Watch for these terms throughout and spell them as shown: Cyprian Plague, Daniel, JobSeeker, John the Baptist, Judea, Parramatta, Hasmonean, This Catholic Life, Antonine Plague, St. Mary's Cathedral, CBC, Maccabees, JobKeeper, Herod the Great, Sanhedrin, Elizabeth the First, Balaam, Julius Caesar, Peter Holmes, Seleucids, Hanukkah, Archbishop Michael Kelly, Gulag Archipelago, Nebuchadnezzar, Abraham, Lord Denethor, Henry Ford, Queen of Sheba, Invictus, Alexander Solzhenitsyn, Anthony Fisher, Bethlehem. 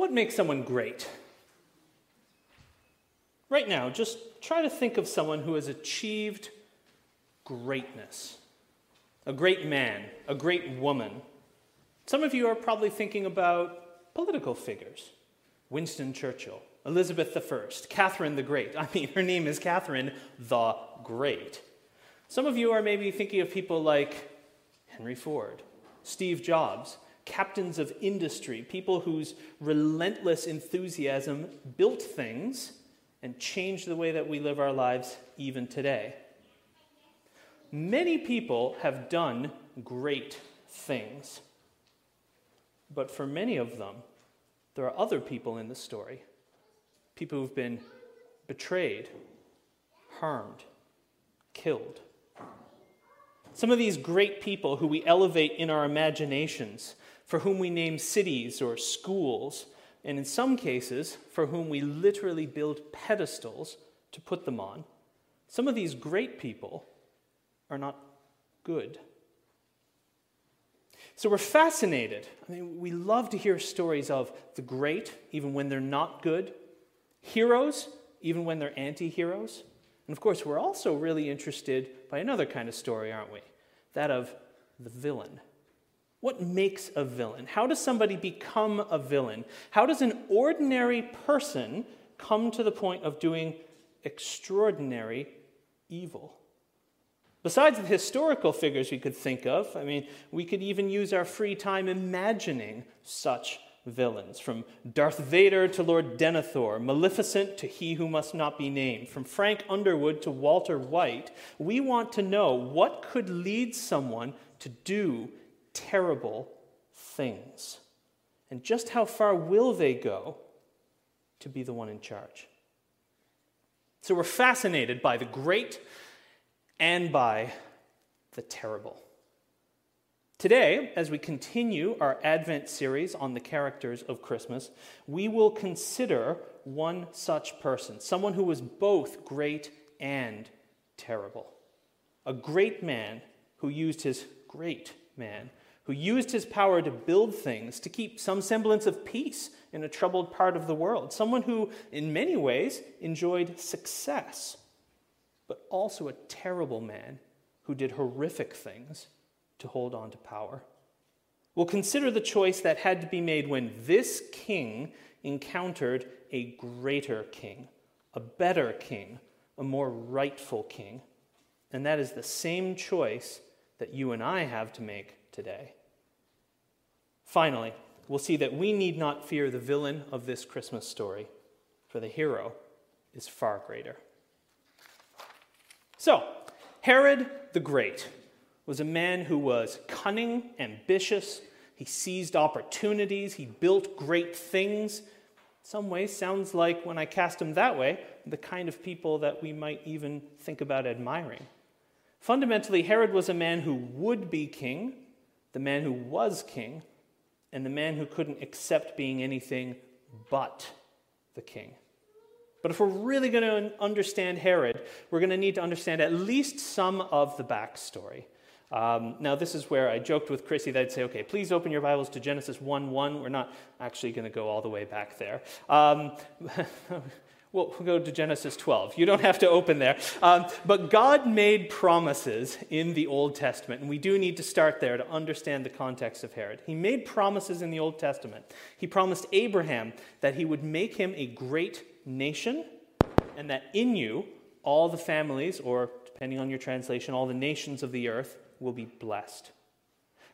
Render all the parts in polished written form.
What makes someone great? Right now, just try to think of someone who has achieved greatness. A great man, a great woman. Some of you are probably thinking about political figures. Winston Churchill, Elizabeth the First, Catherine the Great. I mean, her name is Catherine the Great. Some of you are maybe thinking of people like Henry Ford, Steve Jobs, captains of industry, people whose relentless enthusiasm built things and changed the way that we live our lives even today. Many people have done great things, but for many of them, there are other people in the story, people who've been betrayed, harmed, killed. Some of these great people who we elevate in our imaginations, for whom we name cities or schools, and in some cases, for whom we literally build pedestals to put them on, some of these great people are not good. So we're fascinated. I mean, we love to hear stories of the great, even when they're not good, heroes, even when they're anti-heroes. And of course, we're also really interested by another kind of story, aren't we? That of the villain. What makes a villain? How does somebody become a villain? How does an ordinary person come to the point of doing extraordinary evil? Besides the historical figures we could think of, I mean, we could even use our free time imagining such villains, from Darth Vader to Lord Denethor, Maleficent to He Who Must Not Be Named, from Frank Underwood to Walter White. We want to know what could lead someone to do terrible things, and just how far will they go to be the one in charge? So we're fascinated by the great and by the terrible. Today, as we continue our Advent series on the characters of Christmas, we will consider one such person, someone who was both great and terrible. A great man who used his power to build things, to keep some semblance of peace in a troubled part of the world. Someone who, in many ways, enjoyed success, but also a terrible man who did horrific things to hold on to power. We'll consider the choice that had to be made when this king encountered a greater king, a better king, a more rightful king. And that is the same choice that you and I have to make today. Finally, we'll see that we need not fear the villain of this Christmas story, for the hero is far greater. So, Herod the Great was a man who was cunning, ambitious. He seized opportunities. He built great things. In some ways, sounds like, when I cast him that way, the kind of people that we might even think about admiring. Fundamentally, Herod was a man who would be king, the man who was king, and the man who couldn't accept being anything but the king. But if we're really going to understand Herod, we're going to need to understand at least some of the backstory. Now, this is where I joked with Chrissy that I'd say, okay, please open your Bibles to Genesis 1:1. We're not actually going to go all the way back there. We'll go to Genesis 12. You don't have to open there. But God made promises in the Old Testament, and we do need to start there to understand the context of Herod. He made promises in the Old Testament. He promised Abraham that he would make him a great nation, and that in you all the families, or depending on your translation, all the nations of the earth, will be blessed.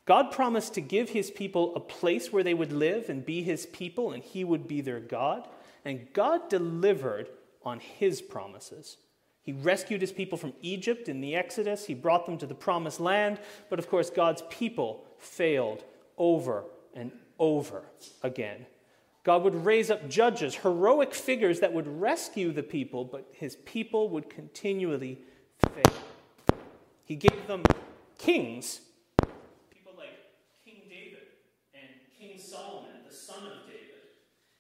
God promised to give his people a place where they would live and be his people, and he would be their God. And God delivered on his promises. He rescued his people from Egypt in the Exodus. He brought them to the promised land. But of course, God's people failed over and over again. God would raise up judges, heroic figures that would rescue the people, but his people would continually fail. He gave them kings, people like King David and King Solomon, the son of David,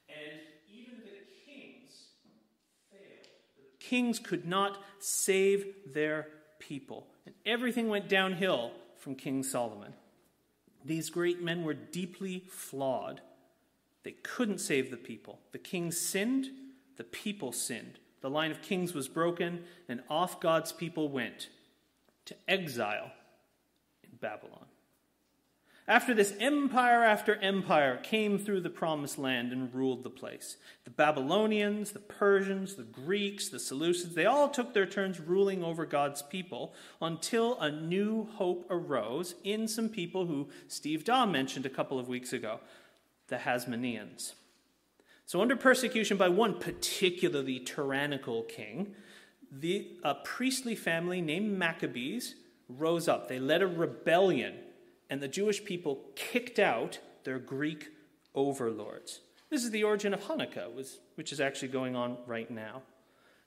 and even the kings failed. The kings could not save their people, and everything went downhill from King Solomon. These great men were deeply flawed. They couldn't save the people. The king sinned, the people sinned. The line of kings was broken, and off God's people went to exile in Babylon. After this, empire after empire came through the Promised Land and ruled the place. The Babylonians, the Persians, the Greeks, the Seleucids, they all took their turns ruling over God's people until a new hope arose in some people who Steve Dawe mentioned a couple of weeks ago, the Hasmoneans. So under persecution by one particularly tyrannical king, a priestly family named Maccabees rose up. They led a rebellion, and the Jewish people kicked out their Greek overlords. This is the origin of Hanukkah, which is actually going on right now.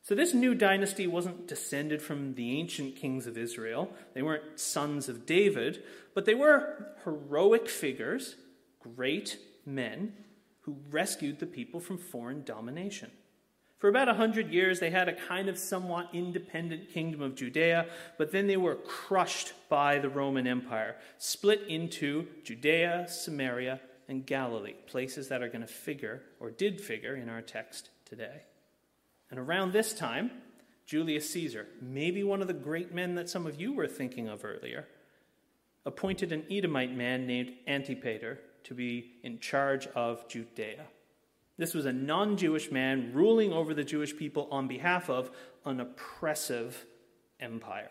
So this new dynasty wasn't descended from the ancient kings of Israel. They weren't sons of David, but they were heroic figures, great men, who rescued the people from foreign domination. For about 100 years, they had a kind of somewhat independent kingdom of Judea, but then they were crushed by the Roman Empire, split into Judea, Samaria, and Galilee, places that are going to figure, or did figure, in our text today. And around this time, Julius Caesar, maybe one of the great men that some of you were thinking of earlier, appointed an Edomite man named Antipater to be in charge of Judea. This was a non-Jewish man ruling over the Jewish people on behalf of an oppressive empire.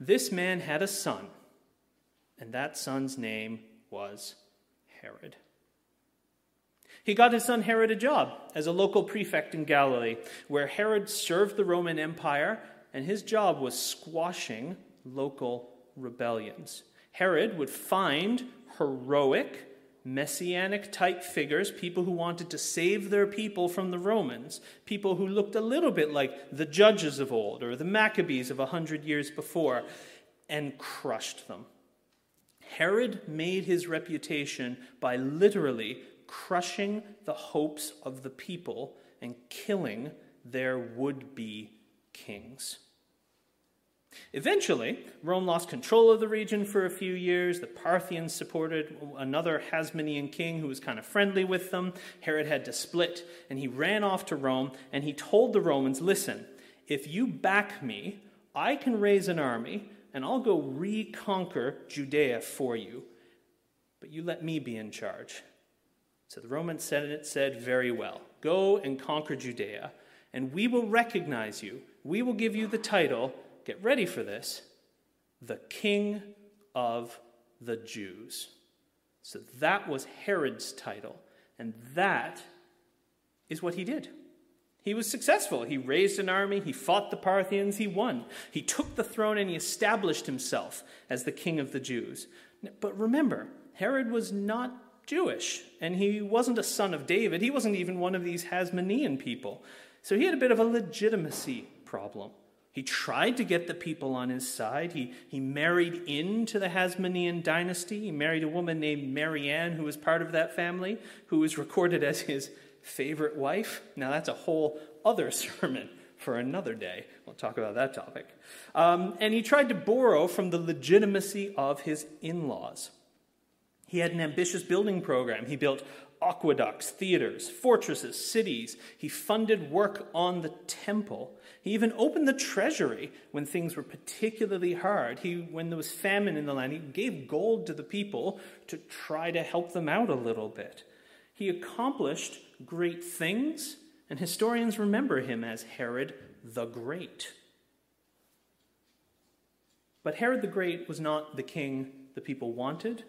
This man had a son, and that son's name was Herod. He got his son Herod a job as a local prefect in Galilee, where Herod served the Roman Empire, and his job was squashing local rebellions. Herod would find heroic, messianic-type figures, people who wanted to save their people from the Romans, people who looked a little bit like the judges of old or the Maccabees of 100 years before, and crushed them. Herod made his reputation by literally crushing the hopes of the people and killing their would-be kings. Eventually, Rome lost control of the region for a few years. The Parthians supported another Hasmonean king who was kind of friendly with them. Herod had to split, and he ran off to Rome, and he told the Romans, listen, if you back me, I can raise an army, and I'll go reconquer Judea for you, but you let me be in charge. So the Roman Senate said, very well, go and conquer Judea, and we will recognize you. We will give you the title, get ready for this, the King of the Jews. So that was Herod's title, and that is what he did. He was successful. He raised an army, he fought the Parthians, he won. He took the throne and he established himself as the King of the Jews. But remember, Herod was not Jewish, and he wasn't a son of David. He wasn't even one of these Hasmonean people. So he had a bit of a legitimacy problem. He tried to get the people on his side. He married into the Hasmonean dynasty. He married a woman named Marianne, who was part of that family, who was recorded as his favorite wife. Now, that's a whole other sermon for another day. We'll talk about that topic. And he tried to borrow from the legitimacy of his in-laws. He had an ambitious building program. He built aqueducts, theaters, fortresses, cities. He funded work on the temple. He even opened the treasury when things were particularly hard. When there was famine in the land, he gave gold to the people to try to help them out a little bit. He accomplished great things, and historians remember him as Herod the Great. But Herod the Great was not the king the people wanted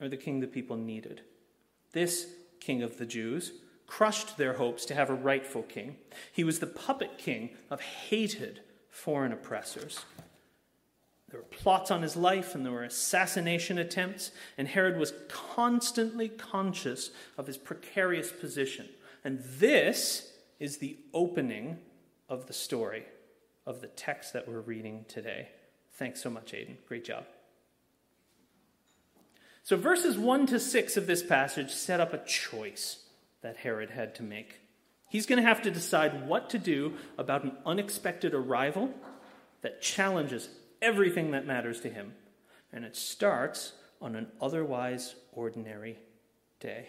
or the king the people needed. This King of the Jews crushed their hopes to have a rightful king. He was the puppet king of hated foreign oppressors. There were plots on his life, and there were assassination attempts, and Herod was constantly conscious of his precarious position. And this is the opening of the story of the text that we're reading today. Thanks so much, Aidan. Great job. So verses 1 to 6 of this passage set up a choice that Herod had to make. He's going to have to decide what to do about an unexpected arrival that challenges everything that matters to him. And it starts on an otherwise ordinary day.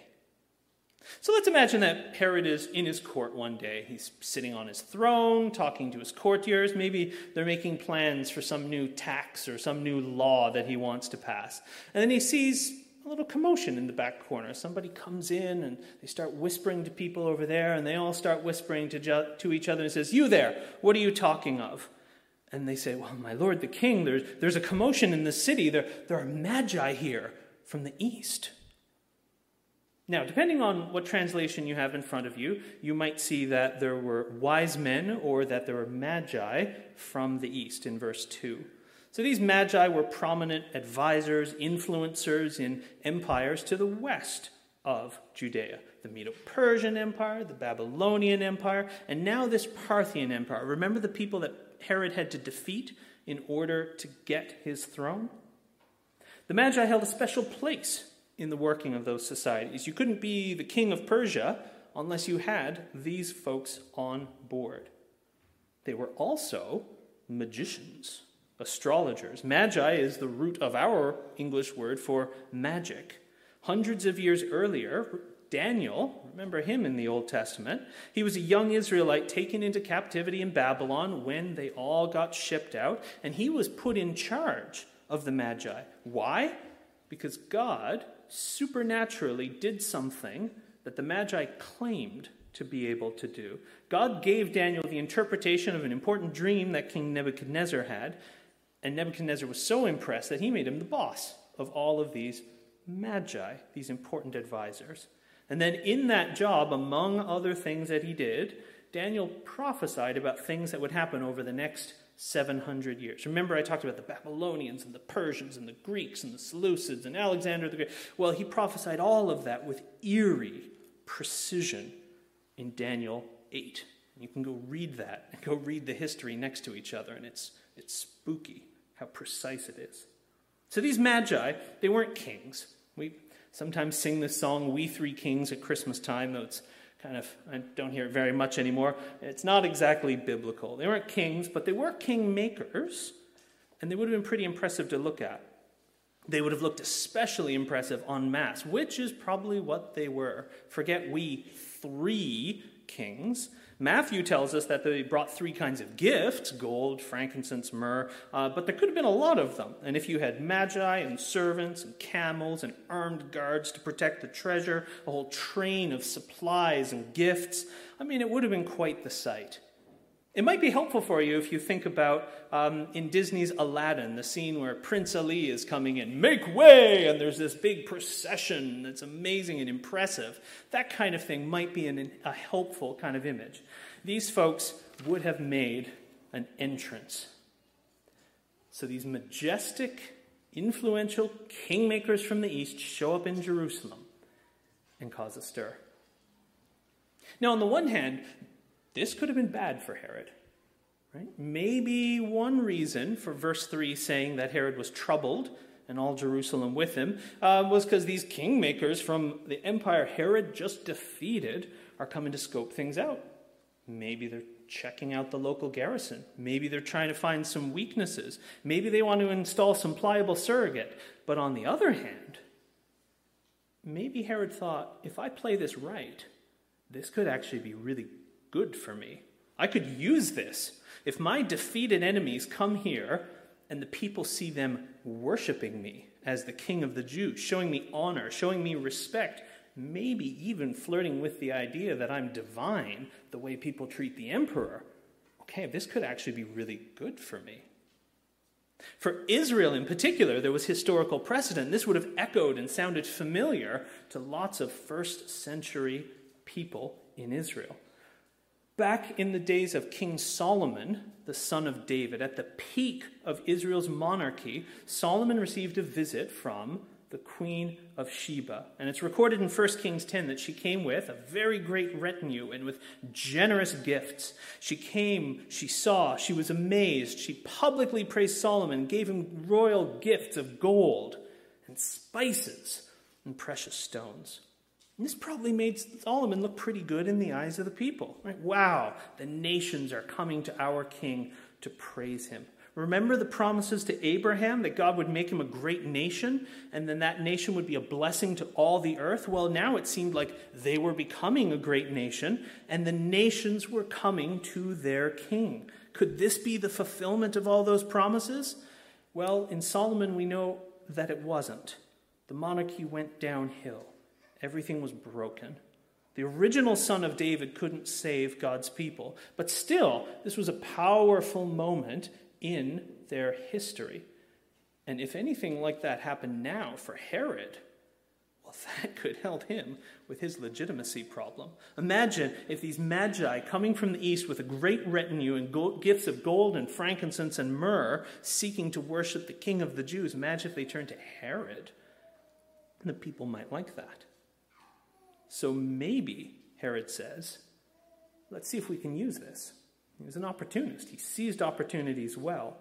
So let's imagine that Herod is in his court one day. He's sitting on his throne, talking to his courtiers. Maybe they're making plans for some new tax or some new law that he wants to pass. And then he sees a little commotion in the back corner. Somebody comes in and they start whispering to people over there, and they all start whispering to each other and says, "You there, what are you talking of?" And they say, "Well, my lord, the king, there's a commotion in the city. There are magi here from the east." Now, depending on what translation you have in front of you, you might see that there were wise men or that there were magi from the east in verse 2. So these magi were prominent advisors, influencers in empires to the west of Judea. The Medo-Persian Empire, the Babylonian Empire, and now this Parthian Empire. Remember the people that Herod had to defeat in order to get his throne? The magi held a special place in the working of those societies. You couldn't be the king of Persia unless you had these folks on board. They were also magicians, astrologers. Magi is the root of our English word for magic. Hundreds of years earlier, Daniel, remember him in the Old Testament, he was a young Israelite taken into captivity in Babylon when they all got shipped out, and he was put in charge of the magi. Why? Because God supernaturally did something that the Magi claimed to be able to do. God gave Daniel the interpretation of an important dream that King Nebuchadnezzar had, and Nebuchadnezzar was so impressed that he made him the boss of all of these Magi, these important advisors. And then in that job, among other things that he did, Daniel prophesied about things that would happen over the next 700 years. Remember, I talked about the Babylonians and the Persians and the Greeks and the Seleucids and Alexander the Great. Well, he prophesied all of that with eerie precision in Daniel 8. You can go read that and go read the history next to each other, and it's spooky how precise it is. So these magi, they weren't kings. We sometimes sing this song, "We Three Kings," at Christmas time, though it's kind of, I don't hear it very much anymore. It's not exactly biblical. They weren't kings, but they were king makers, and they would have been pretty impressive to look at. They would have looked especially impressive en masse, which is probably what they were. Forget "we three kings." Matthew tells us that they brought three kinds of gifts, gold, frankincense, myrrh, but there could have been a lot of them. And if you had magi and servants and camels and armed guards to protect the treasure, a whole train of supplies and gifts, I mean, it would have been quite the sight. It might be helpful for you if you think about in Disney's Aladdin, the scene where Prince Ali is coming in, "Make way!" and there's this big procession that's amazing and impressive. That kind of thing might be a helpful kind of image. These folks would have made an entrance. So these majestic, influential kingmakers from the east show up in Jerusalem and cause a stir. Now, on the one hand, this could have been bad for Herod, right? Maybe one reason for verse 3 saying that Herod was troubled and all Jerusalem with him was because these kingmakers from the empire Herod just defeated are coming to scope things out. Maybe they're checking out the local garrison. Maybe they're trying to find some weaknesses. Maybe they want to install some pliable surrogate. But on the other hand, maybe Herod thought, if I play this right, this could actually be really good for me. I could use this. If my defeated enemies come here and the people see them worshiping me as the king of the Jews, showing me honor, showing me respect, maybe even flirting with the idea that I'm divine, the way people treat the emperor, okay, this could actually be really good for me. For Israel in particular, there was historical precedent. This would have echoed and sounded familiar to lots of first century people in Israel. Back in the days of King Solomon, the son of David, at the peak of Israel's monarchy, Solomon received a visit from the Queen of Sheba. And it's recorded in 1 Kings 10 that she came with a very great retinue and with generous gifts. She came, she saw, she was amazed. She publicly praised Solomon, gave him royal gifts of gold and spices and precious stones. And this probably made Solomon look pretty good in the eyes of the people. Right? Wow, the nations are coming to our king to praise him. Remember the promises to Abraham that God would make him a great nation, and then that nation would be a blessing to all the earth? Well, now it seemed like they were becoming a great nation, and the nations were coming to their king. Could this be the fulfillment of all those promises? Well, in Solomon, we know that it wasn't. The monarchy went downhill. Everything was broken. The original son of David couldn't save God's people. But still, this was a powerful moment in their history. And if anything like that happened now for Herod, well, that could help him with his legitimacy problem. Imagine if these magi coming from the east with a great retinue and gifts of gold and frankincense and myrrh seeking to worship the king of the Jews. Imagine if they turned to Herod. And the people might like that. So maybe, Herod says, let's see if we can use this. He was an opportunist. He seized opportunities well.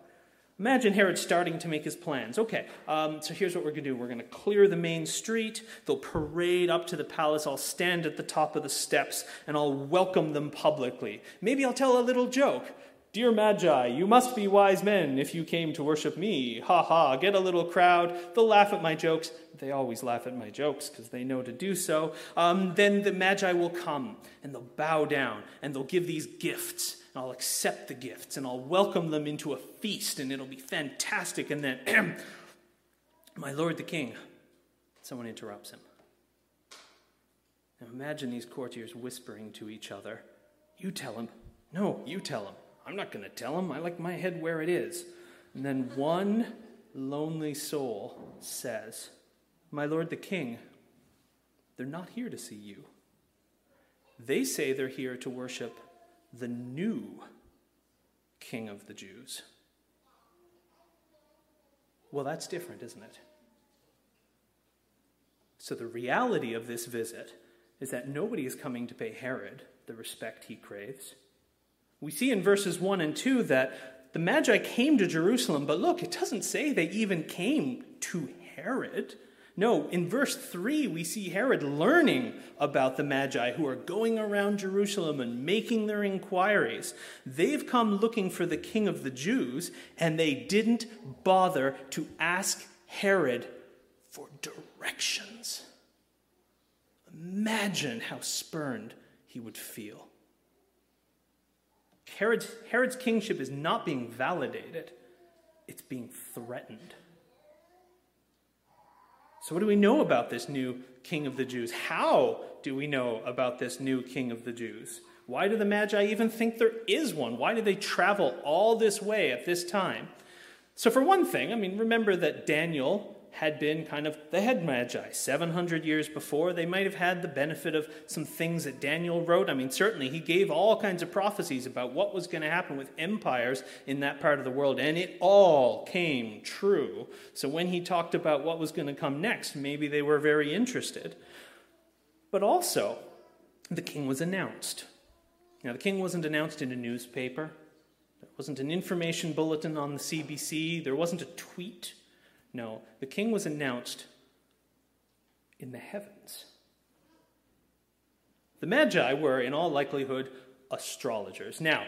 Imagine Herod starting to make his plans. Okay, so here's what we're going to do. We're going to clear the main street. They'll parade up to the palace. I'll stand at the top of the steps, and I'll welcome them publicly. Maybe I'll tell a little joke. Dear Magi, you must be wise men if you came to worship me. Ha ha, get a little crowd. They'll laugh at my jokes. They always laugh at my jokes because they know to do so. Then the Magi will come, and they'll bow down, and they'll give these gifts. And I'll accept the gifts, and I'll welcome them into a feast, and it'll be fantastic. And then, my lord the king, someone interrupts him. Now imagine these courtiers whispering to each other. You tell him. No, you tell him. I'm not going to tell him. I like my head where it is. And then one lonely soul says, my lord the king, they're not here to see you. They say they're here to worship the new king of the Jews. Well, that's different, isn't it? So the reality of this visit is that nobody is coming to pay Herod the respect he craves. We see in verses 1 and 2 that the Magi came to Jerusalem, but look, it doesn't say they even came to Herod. No, in verse 3, we see Herod learning about the Magi who are going around Jerusalem and making their inquiries. They've come looking for the king of the Jews, and they didn't bother to ask Herod for directions. Imagine how spurned he would feel. Herod's kingship is not being validated. It's being threatened. So what do we know about this new king of the Jews? How do we know about this new king of the Jews? Why do the Magi even think there is one? Why do they travel all this way at this time? So for one thing, remember that Daniel had been kind of the head Magi. 700 years before, they might have had the benefit of some things that Daniel wrote. Certainly he gave all kinds of prophecies about what was going to happen with empires in that part of the world, and it all came true. So when he talked about what was going to come next, maybe they were very interested. But also, the king was announced. Now, the king wasn't announced in a newspaper. There wasn't an information bulletin on the CBC. There wasn't a tweet. No, the king was announced in the heavens. The Magi were, in all likelihood, astrologers. Now,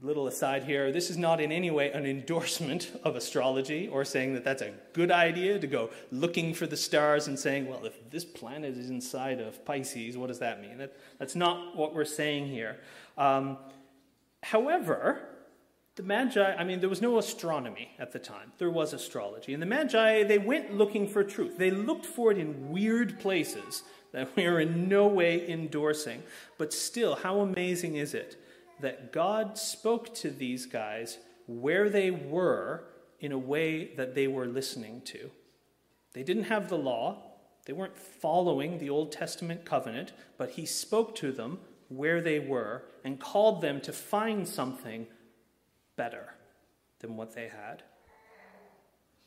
little aside here, this is not in any way an endorsement of astrology or saying that that's a good idea to go looking for the stars and saying, well, if this planet is inside of Pisces, what does that mean? That's not what we're saying here. However, the Magi, there was no astronomy at the time. There was astrology. And the Magi, they went looking for truth. They looked for it in weird places that we are in no way endorsing. But still, how amazing is it that God spoke to these guys where they were in a way that they were listening to. They didn't have the law. They weren't following the Old Testament covenant. But he spoke to them where they were and called them to find something better than what they had.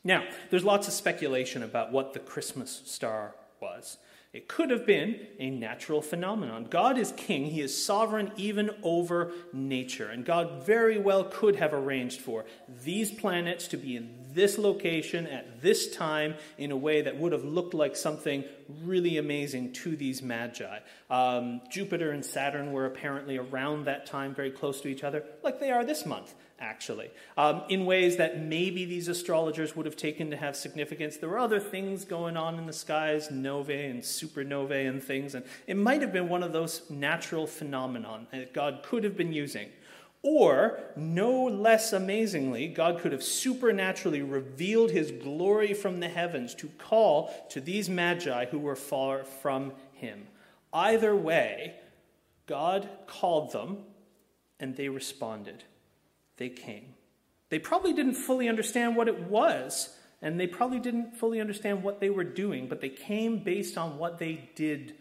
Now, there's lots of speculation about what the Christmas star was. It could have been a natural phenomenon. God is king. He is sovereign even over nature. And God very well could have arranged for these planets to be in this location at this time in a way that would have looked like something really amazing to these magi. Jupiter and Saturn were apparently around that time very close to each other, like they are this month, actually, in ways that maybe these astrologers would have taken to have significance. There were other things going on in the skies, novae and supernovae and things, and it might have been one of those natural phenomenon that God could have been using. Or, no less amazingly, God could have supernaturally revealed his glory from the heavens to call to these magi who were far from him. Either way, God called them, and they responded. They came. They probably didn't fully understand what it was, and they probably didn't fully understand what they were doing, but they came based on what they did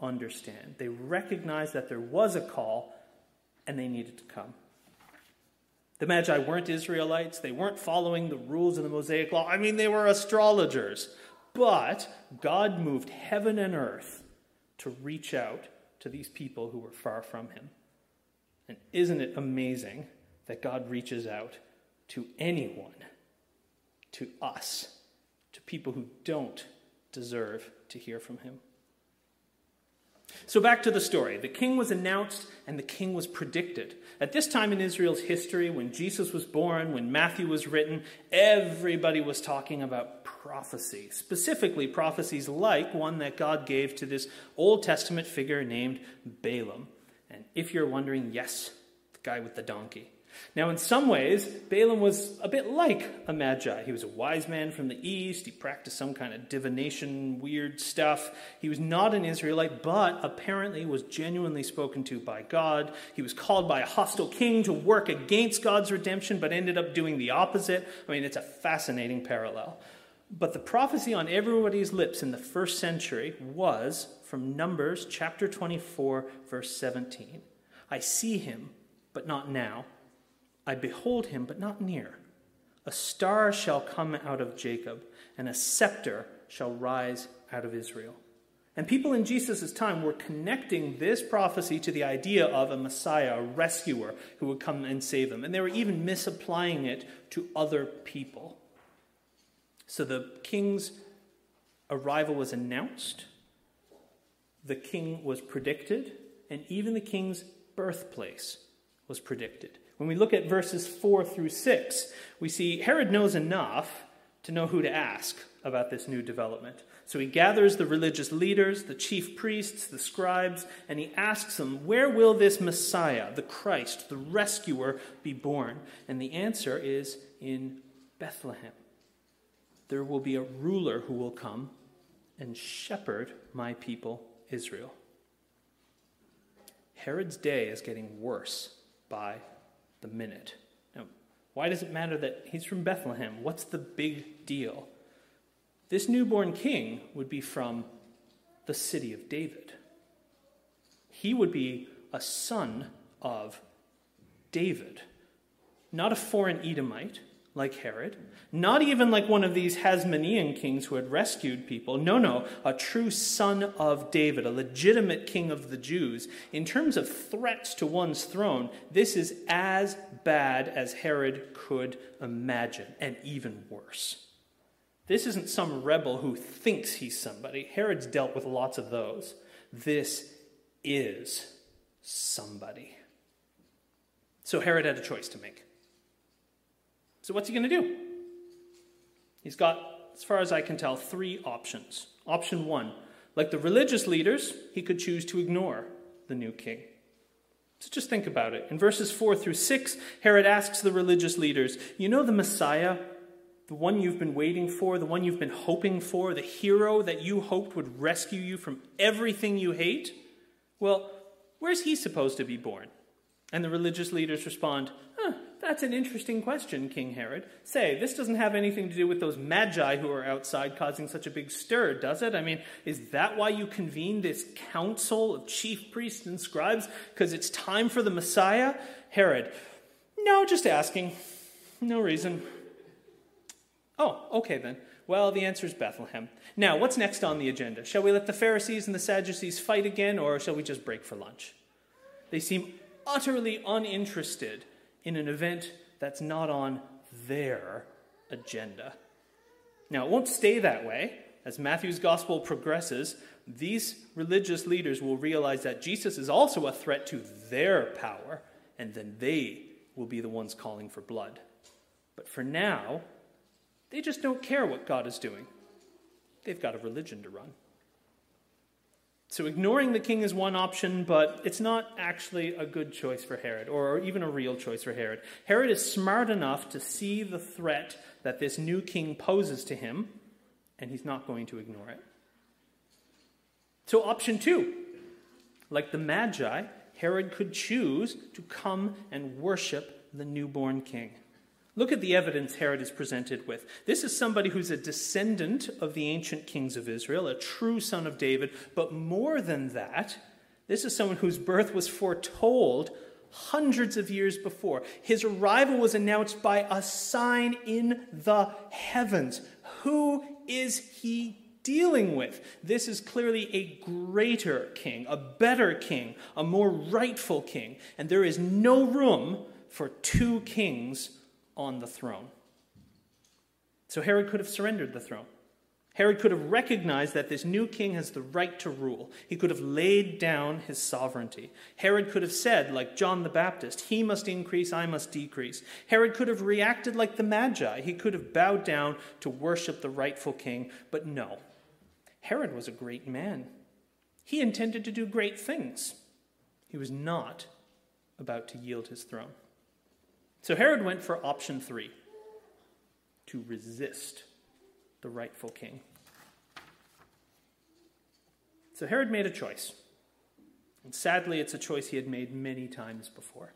understand. They recognized that there was a call, and they needed to come. The Magi weren't Israelites. They weren't following the rules of the Mosaic Law. I mean, they were astrologers. But God moved heaven and earth to reach out to these people who were far from him. And isn't it amazing that God reaches out to anyone, to us, to people who don't deserve to hear from him? So back to the story. The king was announced and the king was predicted. At this time in Israel's history, when Jesus was born, when Matthew was written, everybody was talking about prophecy, specifically prophecies like one that God gave to this Old Testament figure named Balaam. And if you're wondering, yes, the guy with the donkey. Now, in some ways, Balaam was a bit like a magi. He was a wise man from the east. He practiced some kind of divination, weird stuff. He was not an Israelite, but apparently was genuinely spoken to by God. He was called by a hostile king to work against God's redemption, but ended up doing the opposite. I mean, it's a fascinating parallel. But the prophecy on everybody's lips in the first century was from Numbers chapter 24, verse 17. I see him, but not now. I behold him, but not near. A star shall come out of Jacob, and a scepter shall rise out of Israel. And people in Jesus' time were connecting this prophecy to the idea of a Messiah, a rescuer, who would come and save them. And they were even misapplying it to other people. So the king's arrival was announced, the king was predicted, and even the king's birthplace was predicted. When we look at verses 4 through 6, we see Herod knows enough to know who to ask about this new development. So he gathers the religious leaders, the chief priests, the scribes, and he asks them, where will this Messiah, the Christ, the rescuer, be born? And the answer is in Bethlehem. There will be a ruler who will come and shepherd my people Israel. Herod's day is getting worse by the minute. Now, why does it matter that he's from Bethlehem? What's the big deal? This newborn king would be from the city of David. He would be a son of David, not a foreign Edomite like Herod, not even like one of these Hasmonean kings who had rescued people. No, a true son of David, a legitimate king of the Jews. In terms of threats to one's throne, this is as bad as Herod could imagine, and even worse. This isn't some rebel who thinks he's somebody. Herod's dealt with lots of those. This is somebody. So Herod had a choice to make. So what's he going to do? He's got, as far as I can tell, three options. Option one, like the religious leaders, he could choose to ignore the new king. So just think about it. In verses 4 through 6, Herod asks the religious leaders, you know the Messiah, the one you've been waiting for, the one you've been hoping for, the hero that you hoped would rescue you from everything you hate? Well, where's he supposed to be born? And the religious leaders respond, that's an interesting question, King Herod. Say, this doesn't have anything to do with those magi who are outside causing such a big stir, does it? I mean, is that why you convened this council of chief priests and scribes? Because it's time for the Messiah? Herod, no, just asking. No reason. Oh, okay then. Well, the answer is Bethlehem. Now, what's next on the agenda? Shall we let the Pharisees and the Sadducees fight again, or shall we just break for lunch? They seem utterly uninterested in an event that's not on their agenda. Now, it won't stay that way. As Matthew's gospel progresses, these religious leaders will realize that Jesus is also a threat to their power, and then they will be the ones calling for blood. But for now, they just don't care what God is doing. They've got a religion to run. So ignoring the king is one option, but it's not actually a good choice for Herod, or even a real choice for Herod. Herod is smart enough to see the threat that this new king poses to him, and he's not going to ignore it. So option two, like the Magi, Herod could choose to come and worship the newborn king. Look at the evidence Herod is presented with. This is somebody who's a descendant of the ancient kings of Israel, a true son of David. But more than that, this is someone whose birth was foretold hundreds of years before. His arrival was announced by a sign in the heavens. Who is he dealing with? This is clearly a greater king, a better king, a more rightful king. And there is no room for two kings on the throne. So Herod could have surrendered the throne. Herod could have recognized that this new king has the right to rule. He could have laid down his sovereignty. Herod could have said, like John the Baptist, "He must increase, I must decrease." Herod could have reacted like the Magi. He could have bowed down to worship the rightful king, but no. Herod was a great man. He intended to do great things. He was not about to yield his throne. So Herod went for option three, to resist the rightful king. So Herod made a choice. And sadly, it's a choice he had made many times before.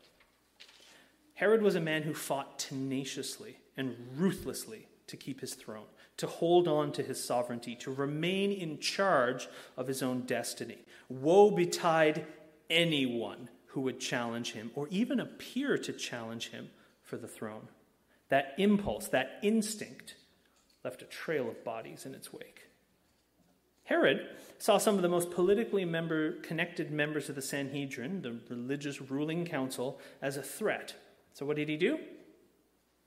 Herod was a man who fought tenaciously and ruthlessly to keep his throne, to hold on to his sovereignty, to remain in charge of his own destiny. Woe betide anyone who would challenge him or even appear to challenge him for the throne. That impulse, that instinct, left a trail of bodies in its wake. Herod saw some of the most politically connected members of the Sanhedrin, the religious ruling council, as a threat. So what did he do?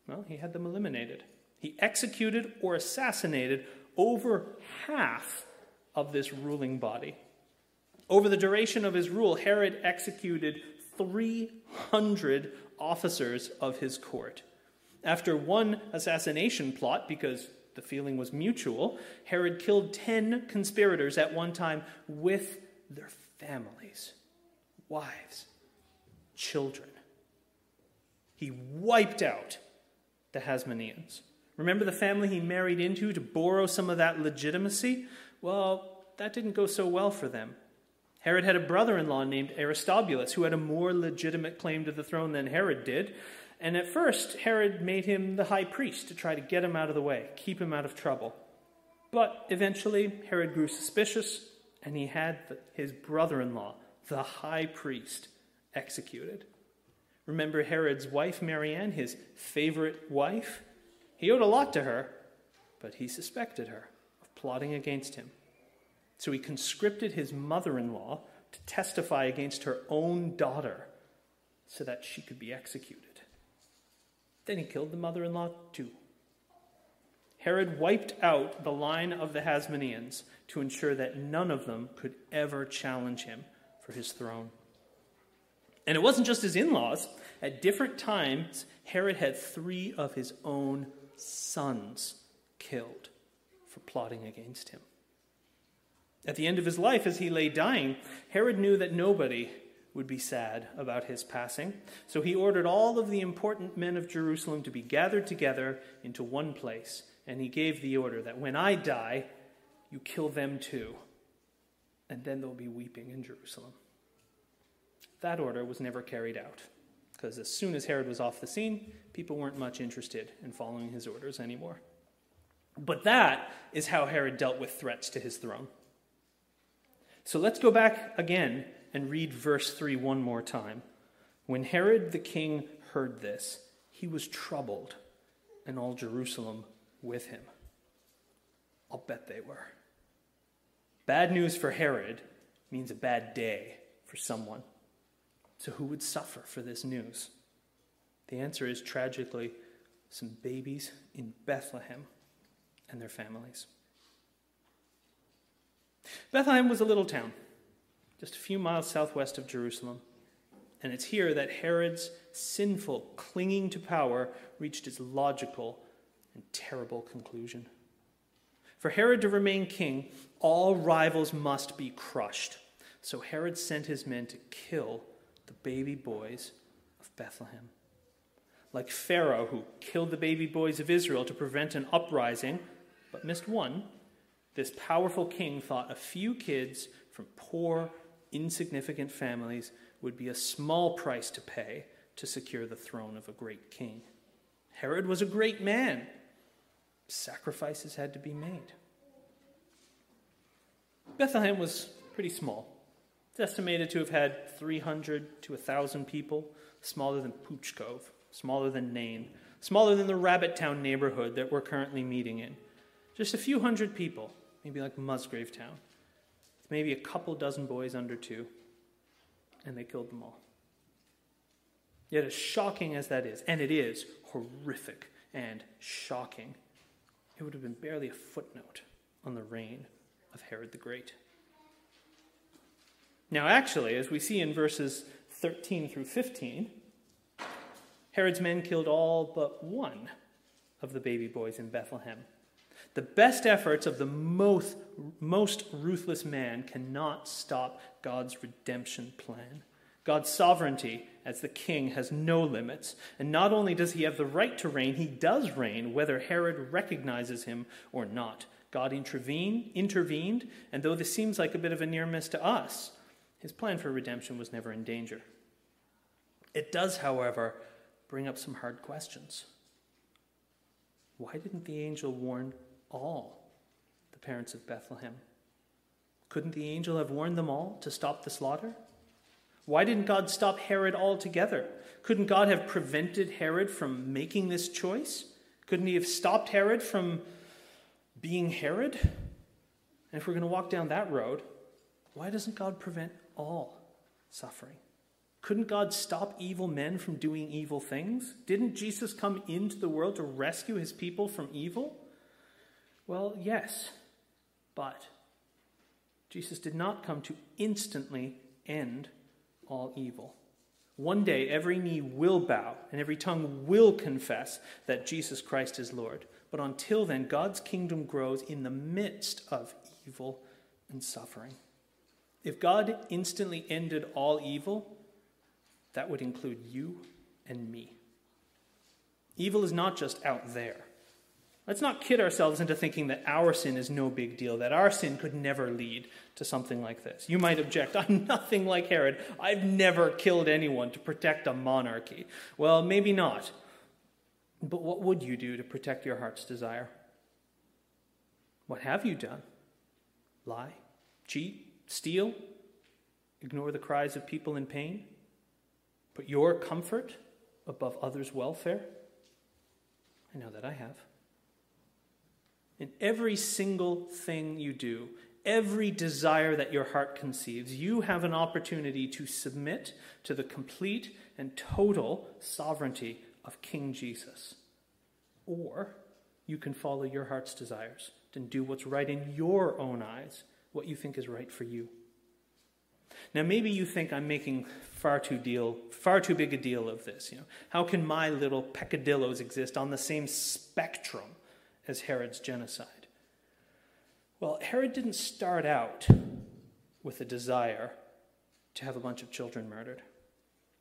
Well, he had them eliminated. He executed or assassinated over half of this ruling body. Over the duration of his rule, Herod executed 300 officers of his court. After one assassination plot, because the feeling was mutual, Herod killed 10 conspirators at one time with their families, wives, children. He wiped out the Hasmoneans. Remember the family he married into to borrow some of that legitimacy? Well, that didn't go so well for them. Herod had a brother-in-law named Aristobulus who had a more legitimate claim to the throne than Herod did. And at first, Herod made him the high priest to try to get him out of the way, keep him out of trouble. But eventually, Herod grew suspicious, and he had his brother-in-law, the high priest, executed. Remember Herod's wife, Marianne, his favorite wife? He owed a lot to her, but he suspected her of plotting against him. So he conscripted his mother-in-law to testify against her own daughter so that she could be executed. Then he killed the mother-in-law too. Herod wiped out the line of the Hasmoneans to ensure that none of them could ever challenge him for his throne. And it wasn't just his in-laws. At different times, Herod had 3 of his own sons killed for plotting against him. At the end of his life, as he lay dying, Herod knew that nobody would be sad about his passing. So he ordered all of the important men of Jerusalem to be gathered together into one place. And he gave the order that when I die, you kill them too. And then there'll be weeping in Jerusalem. That order was never carried out, because as soon as Herod was off the scene, people weren't much interested in following his orders anymore. But that is how Herod dealt with threats to his throne. So let's go back again and read verse 3 one more time. When Herod the king heard this, he was troubled, and all Jerusalem with him. I'll bet they were. Bad news for Herod means a bad day for someone. So who would suffer for this news? The answer is, tragically, some babies in Bethlehem and their families. Bethlehem was a little town, just a few miles southwest of Jerusalem, and it's here that Herod's sinful clinging to power reached its logical and terrible conclusion. For Herod to remain king, all rivals must be crushed. So Herod sent his men to kill the baby boys of Bethlehem. Like Pharaoh, who killed the baby boys of Israel to prevent an uprising, but missed one, this powerful king thought a few kids from poor, insignificant families would be a small price to pay to secure the throne of a great king. Herod was a great man. Sacrifices had to be made. Bethlehem was pretty small. It's estimated to have had 300 to 1,000 people, smaller than Pooch Cove, smaller than Nain, smaller than the Rabbit Town neighborhood that we're currently meeting in. Just a few hundred people, maybe like Musgrave Town, with maybe a couple dozen boys under two, and they killed them all. Yet as shocking as that is, and it is horrific and shocking, it would have been barely a footnote on the reign of Herod the Great. Now actually, as we see in verses 13 through 15, Herod's men killed all but one of the baby boys in Bethlehem. The best efforts of the most ruthless man cannot stop God's redemption plan. God's sovereignty as the king has no limits, and not only does he have the right to reign, he does reign whether Herod recognizes him or not. God intervened, and though this seems like a bit of a near miss to us, his plan for redemption was never in danger. It does, however, bring up some hard questions. Why didn't the angel warn all the parents of Bethlehem? Couldn't the angel have warned them all to stop the slaughter? Why didn't God stop Herod altogether? Couldn't God have prevented Herod from making this choice? Couldn't he have stopped Herod from being Herod? And if we're going to walk down that road, why doesn't God prevent all suffering? Couldn't God stop evil men from doing evil things? Didn't Jesus come into the world to rescue his people from evil? Well, yes, but Jesus did not come to instantly end all evil. One day, every knee will bow and every tongue will confess that Jesus Christ is Lord. But until then, God's kingdom grows in the midst of evil and suffering. If God instantly ended all evil, that would include you and me. Evil is not just out there. Let's not kid ourselves into thinking that our sin is no big deal, that our sin could never lead to something like this. You might object, I'm nothing like Herod. I've never killed anyone to protect a monarchy. Well, maybe not. But what would you do to protect your heart's desire? What have you done? Lie? Cheat? Steal? Ignore the cries of people in pain? Put your comfort above others' welfare? I know that I have. In every single thing you do, every desire that your heart conceives, you have an opportunity to submit to the complete and total sovereignty of King Jesus. Or you can follow your heart's desires and do what's right in your own eyes, what you think is right for you. Now, maybe you think I'm making far too big a deal of this. How can my little peccadillos exist on the same spectrum as Herod's genocide? Well, Herod didn't start out with a desire to have a bunch of children murdered.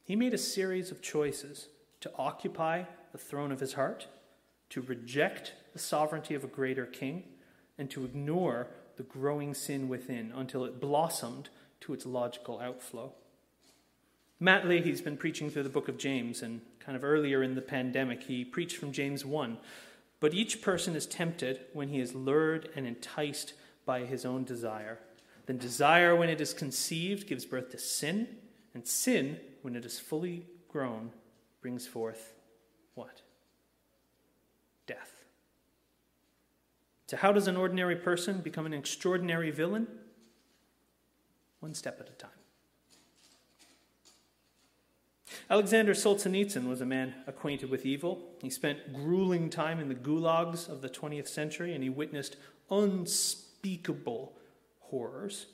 He made a series of choices to occupy the throne of his heart, to reject the sovereignty of a greater king, and to ignore the growing sin within until it blossomed to its logical outflow. Matt Leahy's been preaching through the book of James, and kind of earlier in the pandemic, he preached from James 1. But each person is tempted when he is lured and enticed by his own desire. Then desire, when it is conceived, gives birth to sin, and sin, when it is fully grown, brings forth what? Death. So how does an ordinary person become an extraordinary villain? One step at a time. Alexander Solzhenitsyn was a man acquainted with evil. He spent grueling time in the gulags of the 20th century, and he witnessed unspeakable horrors.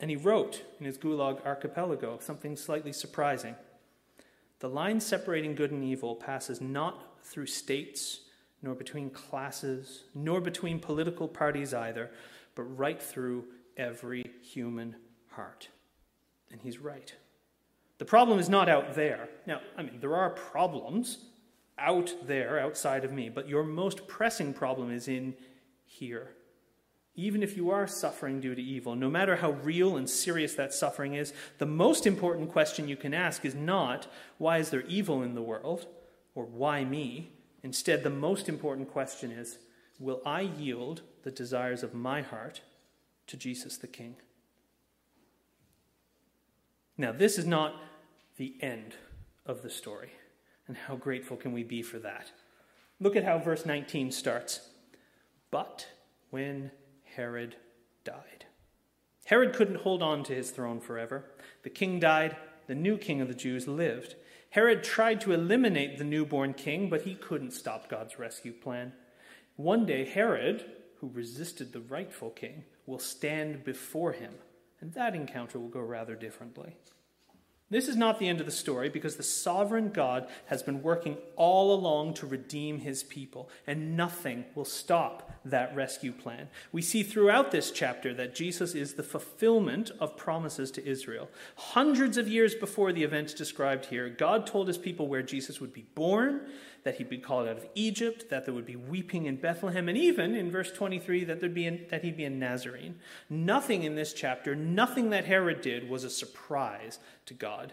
And he wrote in his gulag archipelago something slightly surprising. The line separating good and evil passes not through states, nor between classes, nor between political parties either, but right through every human heart. And he's right. The problem is not out there. Now, I mean, there are problems out there, outside of me, but your most pressing problem is in here. Even if you are suffering due to evil, no matter how real and serious that suffering is, the most important question you can ask is not, why is there evil in the world, or why me? Instead, the most important question is, will I yield the desires of my heart to Jesus the King? Now, this is not the end of the story, and how grateful can we be for that? Look at how verse 19 starts. But when Herod died. Herod couldn't hold on to his throne forever. The king died. The new king of the Jews lived. Herod tried to eliminate the newborn king, but he couldn't stop God's rescue plan. One day, Herod, who resisted the rightful king, will stand before him, and that encounter will go rather differently. This is not the end of the story, because the sovereign God has been working all along to redeem his people, and nothing will stop that rescue plan. We see throughout this chapter that Jesus is the fulfillment of promises to Israel. Hundreds of years before the events described here, God told his people where Jesus would be born, that he'd be called out of Egypt, that there would be weeping in Bethlehem, and even, in verse 23, that he'd be a Nazarene. Nothing in this chapter, nothing that Herod did was a surprise to God.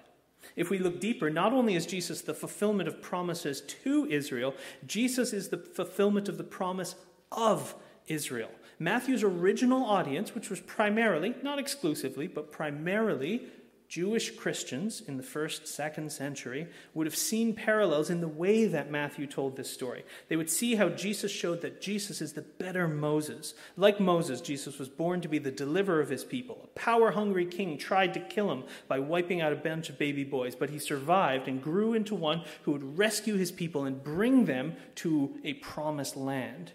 If we look deeper, not only is Jesus the fulfillment of promises to Israel, Jesus is the fulfillment of the promise of Israel. Matthew's original audience, which was primarily, not exclusively, but primarily, Jewish Christians in the first, second century would have seen parallels in the way that Matthew told this story. They would see how Jesus showed that Jesus is the better Moses. Like Moses, Jesus was born to be the deliverer of his people. A power-hungry king tried to kill him by wiping out a bunch of baby boys, but he survived and grew into one who would rescue his people and bring them to a promised land.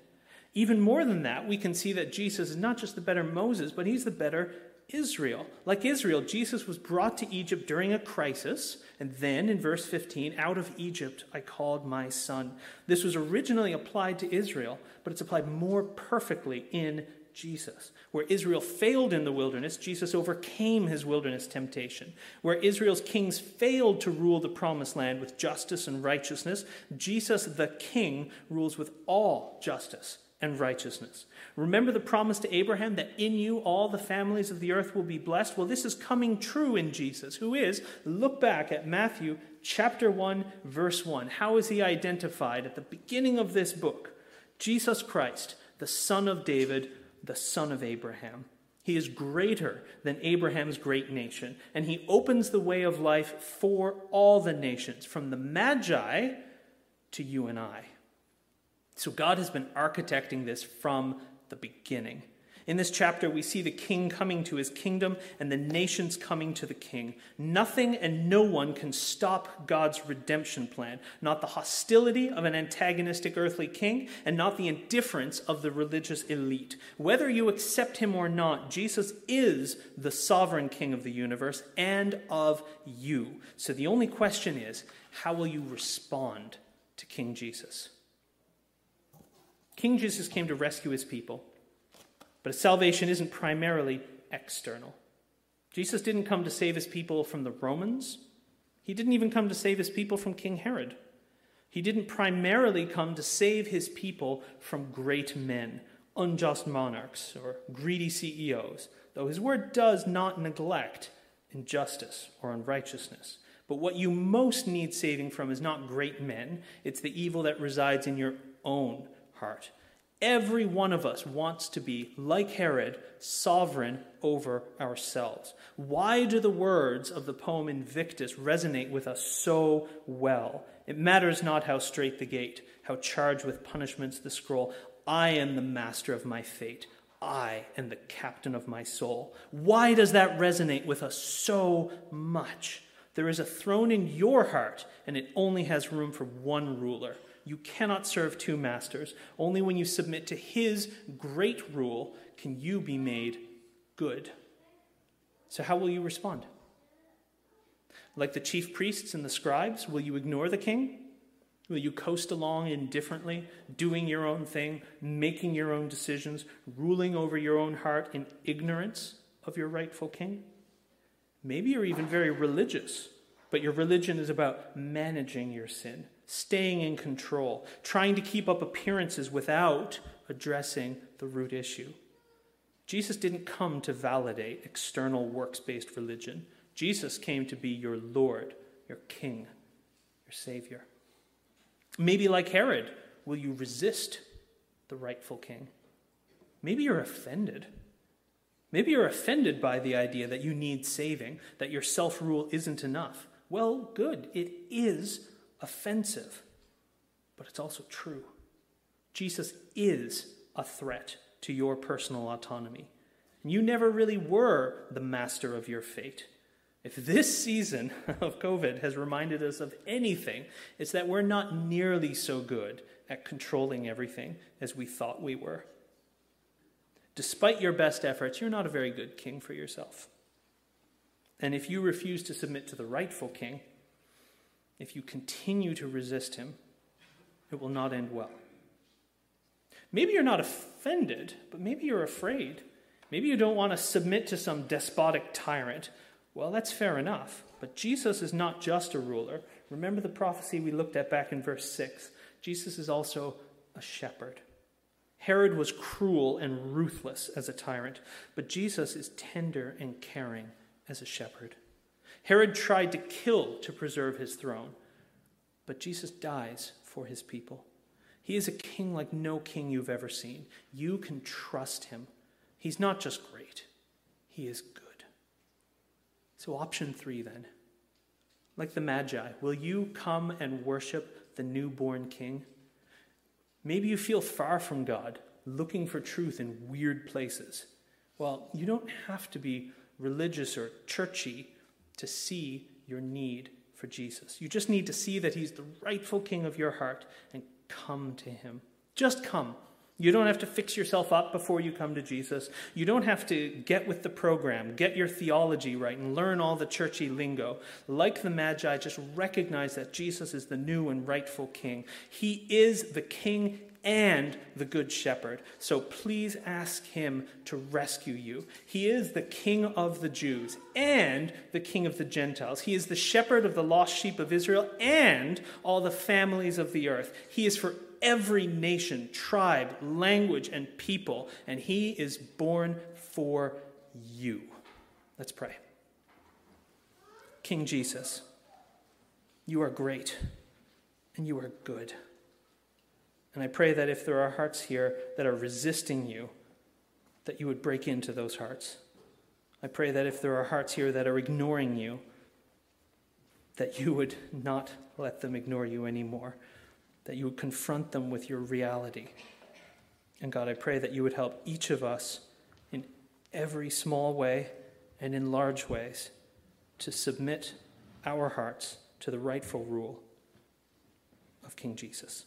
Even more than that, we can see that Jesus is not just the better Moses, but he's the better Israel. Like Israel, Jesus was brought to Egypt during a crisis, and then, in verse 15, out of Egypt I called my son. This was originally applied to Israel, but it's applied more perfectly in Jesus. Where Israel failed in the wilderness, Jesus overcame his wilderness temptation. Where Israel's kings failed to rule the promised land with justice and righteousness, Jesus the King rules with all justice and righteousness. Remember the promise to Abraham that in you all the families of the earth will be blessed? Well, this is coming true in Jesus, who is, look back at Matthew chapter 1, verse 1. How is he identified at the beginning of this book? Jesus Christ, the son of David, the son of Abraham. He is greater than Abraham's great nation, and he opens the way of life for all the nations, from the Magi to you and I. So God has been architecting this from the beginning. In this chapter, we see the king coming to his kingdom and the nations coming to the king. Nothing and no one can stop God's redemption plan. Not the hostility of an antagonistic earthly king, and not the indifference of the religious elite. Whether you accept him or not, Jesus is the sovereign king of the universe and of you. So the only question is, how will you respond to King Jesus? King Jesus came to rescue his people, but his salvation isn't primarily external. Jesus didn't come to save his people from the Romans. He didn't even come to save his people from King Herod. He didn't primarily come to save his people from great men, unjust monarchs, or greedy CEOs, though his word does not neglect injustice or unrighteousness. But what you most need saving from is not great men, it's the evil that resides in your own heart. Every one of us wants to be, like Herod, sovereign over ourselves. Why do the words of the poem Invictus resonate with us so well? It matters not how straight the gate, how charged with punishments the scroll. I am the master of my fate. I am the captain of my soul. Why does that resonate with us so much? There is a throne in your heart, and it only has room for one ruler. You cannot serve two masters. Only when you submit to his great rule can you be made good. So how will you respond? Like the chief priests and the scribes, will you ignore the king? Will you coast along indifferently, doing your own thing, making your own decisions, ruling over your own heart in ignorance of your rightful king? Maybe you're even very religious, but your religion is about managing your sin, staying in control, trying to keep up appearances without addressing the root issue. Jesus didn't come to validate external works-based religion. Jesus came to be your Lord, your King, your Savior. Maybe like Herod, will you resist the rightful king? Maybe you're offended. Maybe you're offended by the idea that you need saving, that your self-rule isn't enough. Well, good, it is offensive, but it's also true. Jesus is a threat to your personal autonomy. You never really were the master of your fate. If this season of COVID has reminded us of anything, it's that we're not nearly so good at controlling everything as we thought we were. Despite your best efforts, you're not a very good king for yourself. And if you refuse to submit to the rightful king, if you continue to resist him, it will not end well. Maybe you're not offended, but maybe you're afraid. Maybe you don't want to submit to some despotic tyrant. Well, that's fair enough, but Jesus is not just a ruler. Remember the prophecy we looked at back in verse 6. Jesus is also a shepherd. Herod was cruel and ruthless as a tyrant, but Jesus is tender and caring as a shepherd. Herod tried to kill to preserve his throne, but Jesus dies for his people. He is a king like no king you've ever seen. You can trust him. He's not just great, he is good. So option 3 then, like the Magi, will you come and worship the newborn king? Maybe you feel far from God, looking for truth in weird places. Well, you don't have to be religious or churchy to see your need for Jesus. You just need to see that he's the rightful king of your heart and come to him. Just come. You don't have to fix yourself up before you come to Jesus. You don't have to get with the program, get your theology right, and learn all the churchy lingo. Like the Magi, just recognize that Jesus is the new and rightful king. He is the king and the good shepherd. So please ask him to rescue you. He is the king of the Jews and the king of the Gentiles. He is the shepherd of the lost sheep of Israel and all the families of the earth. He is for every nation, tribe, language, and people, and he is born for you. Let's pray. King Jesus, you are great, and you are good. And I pray that if there are hearts here that are resisting you, that you would break into those hearts. I pray that if there are hearts here that are ignoring you, that you would not let them ignore you anymore, that you would confront them with your reality. And God, I pray that you would help each of us in every small way and in large ways to submit our hearts to the rightful rule of King Jesus.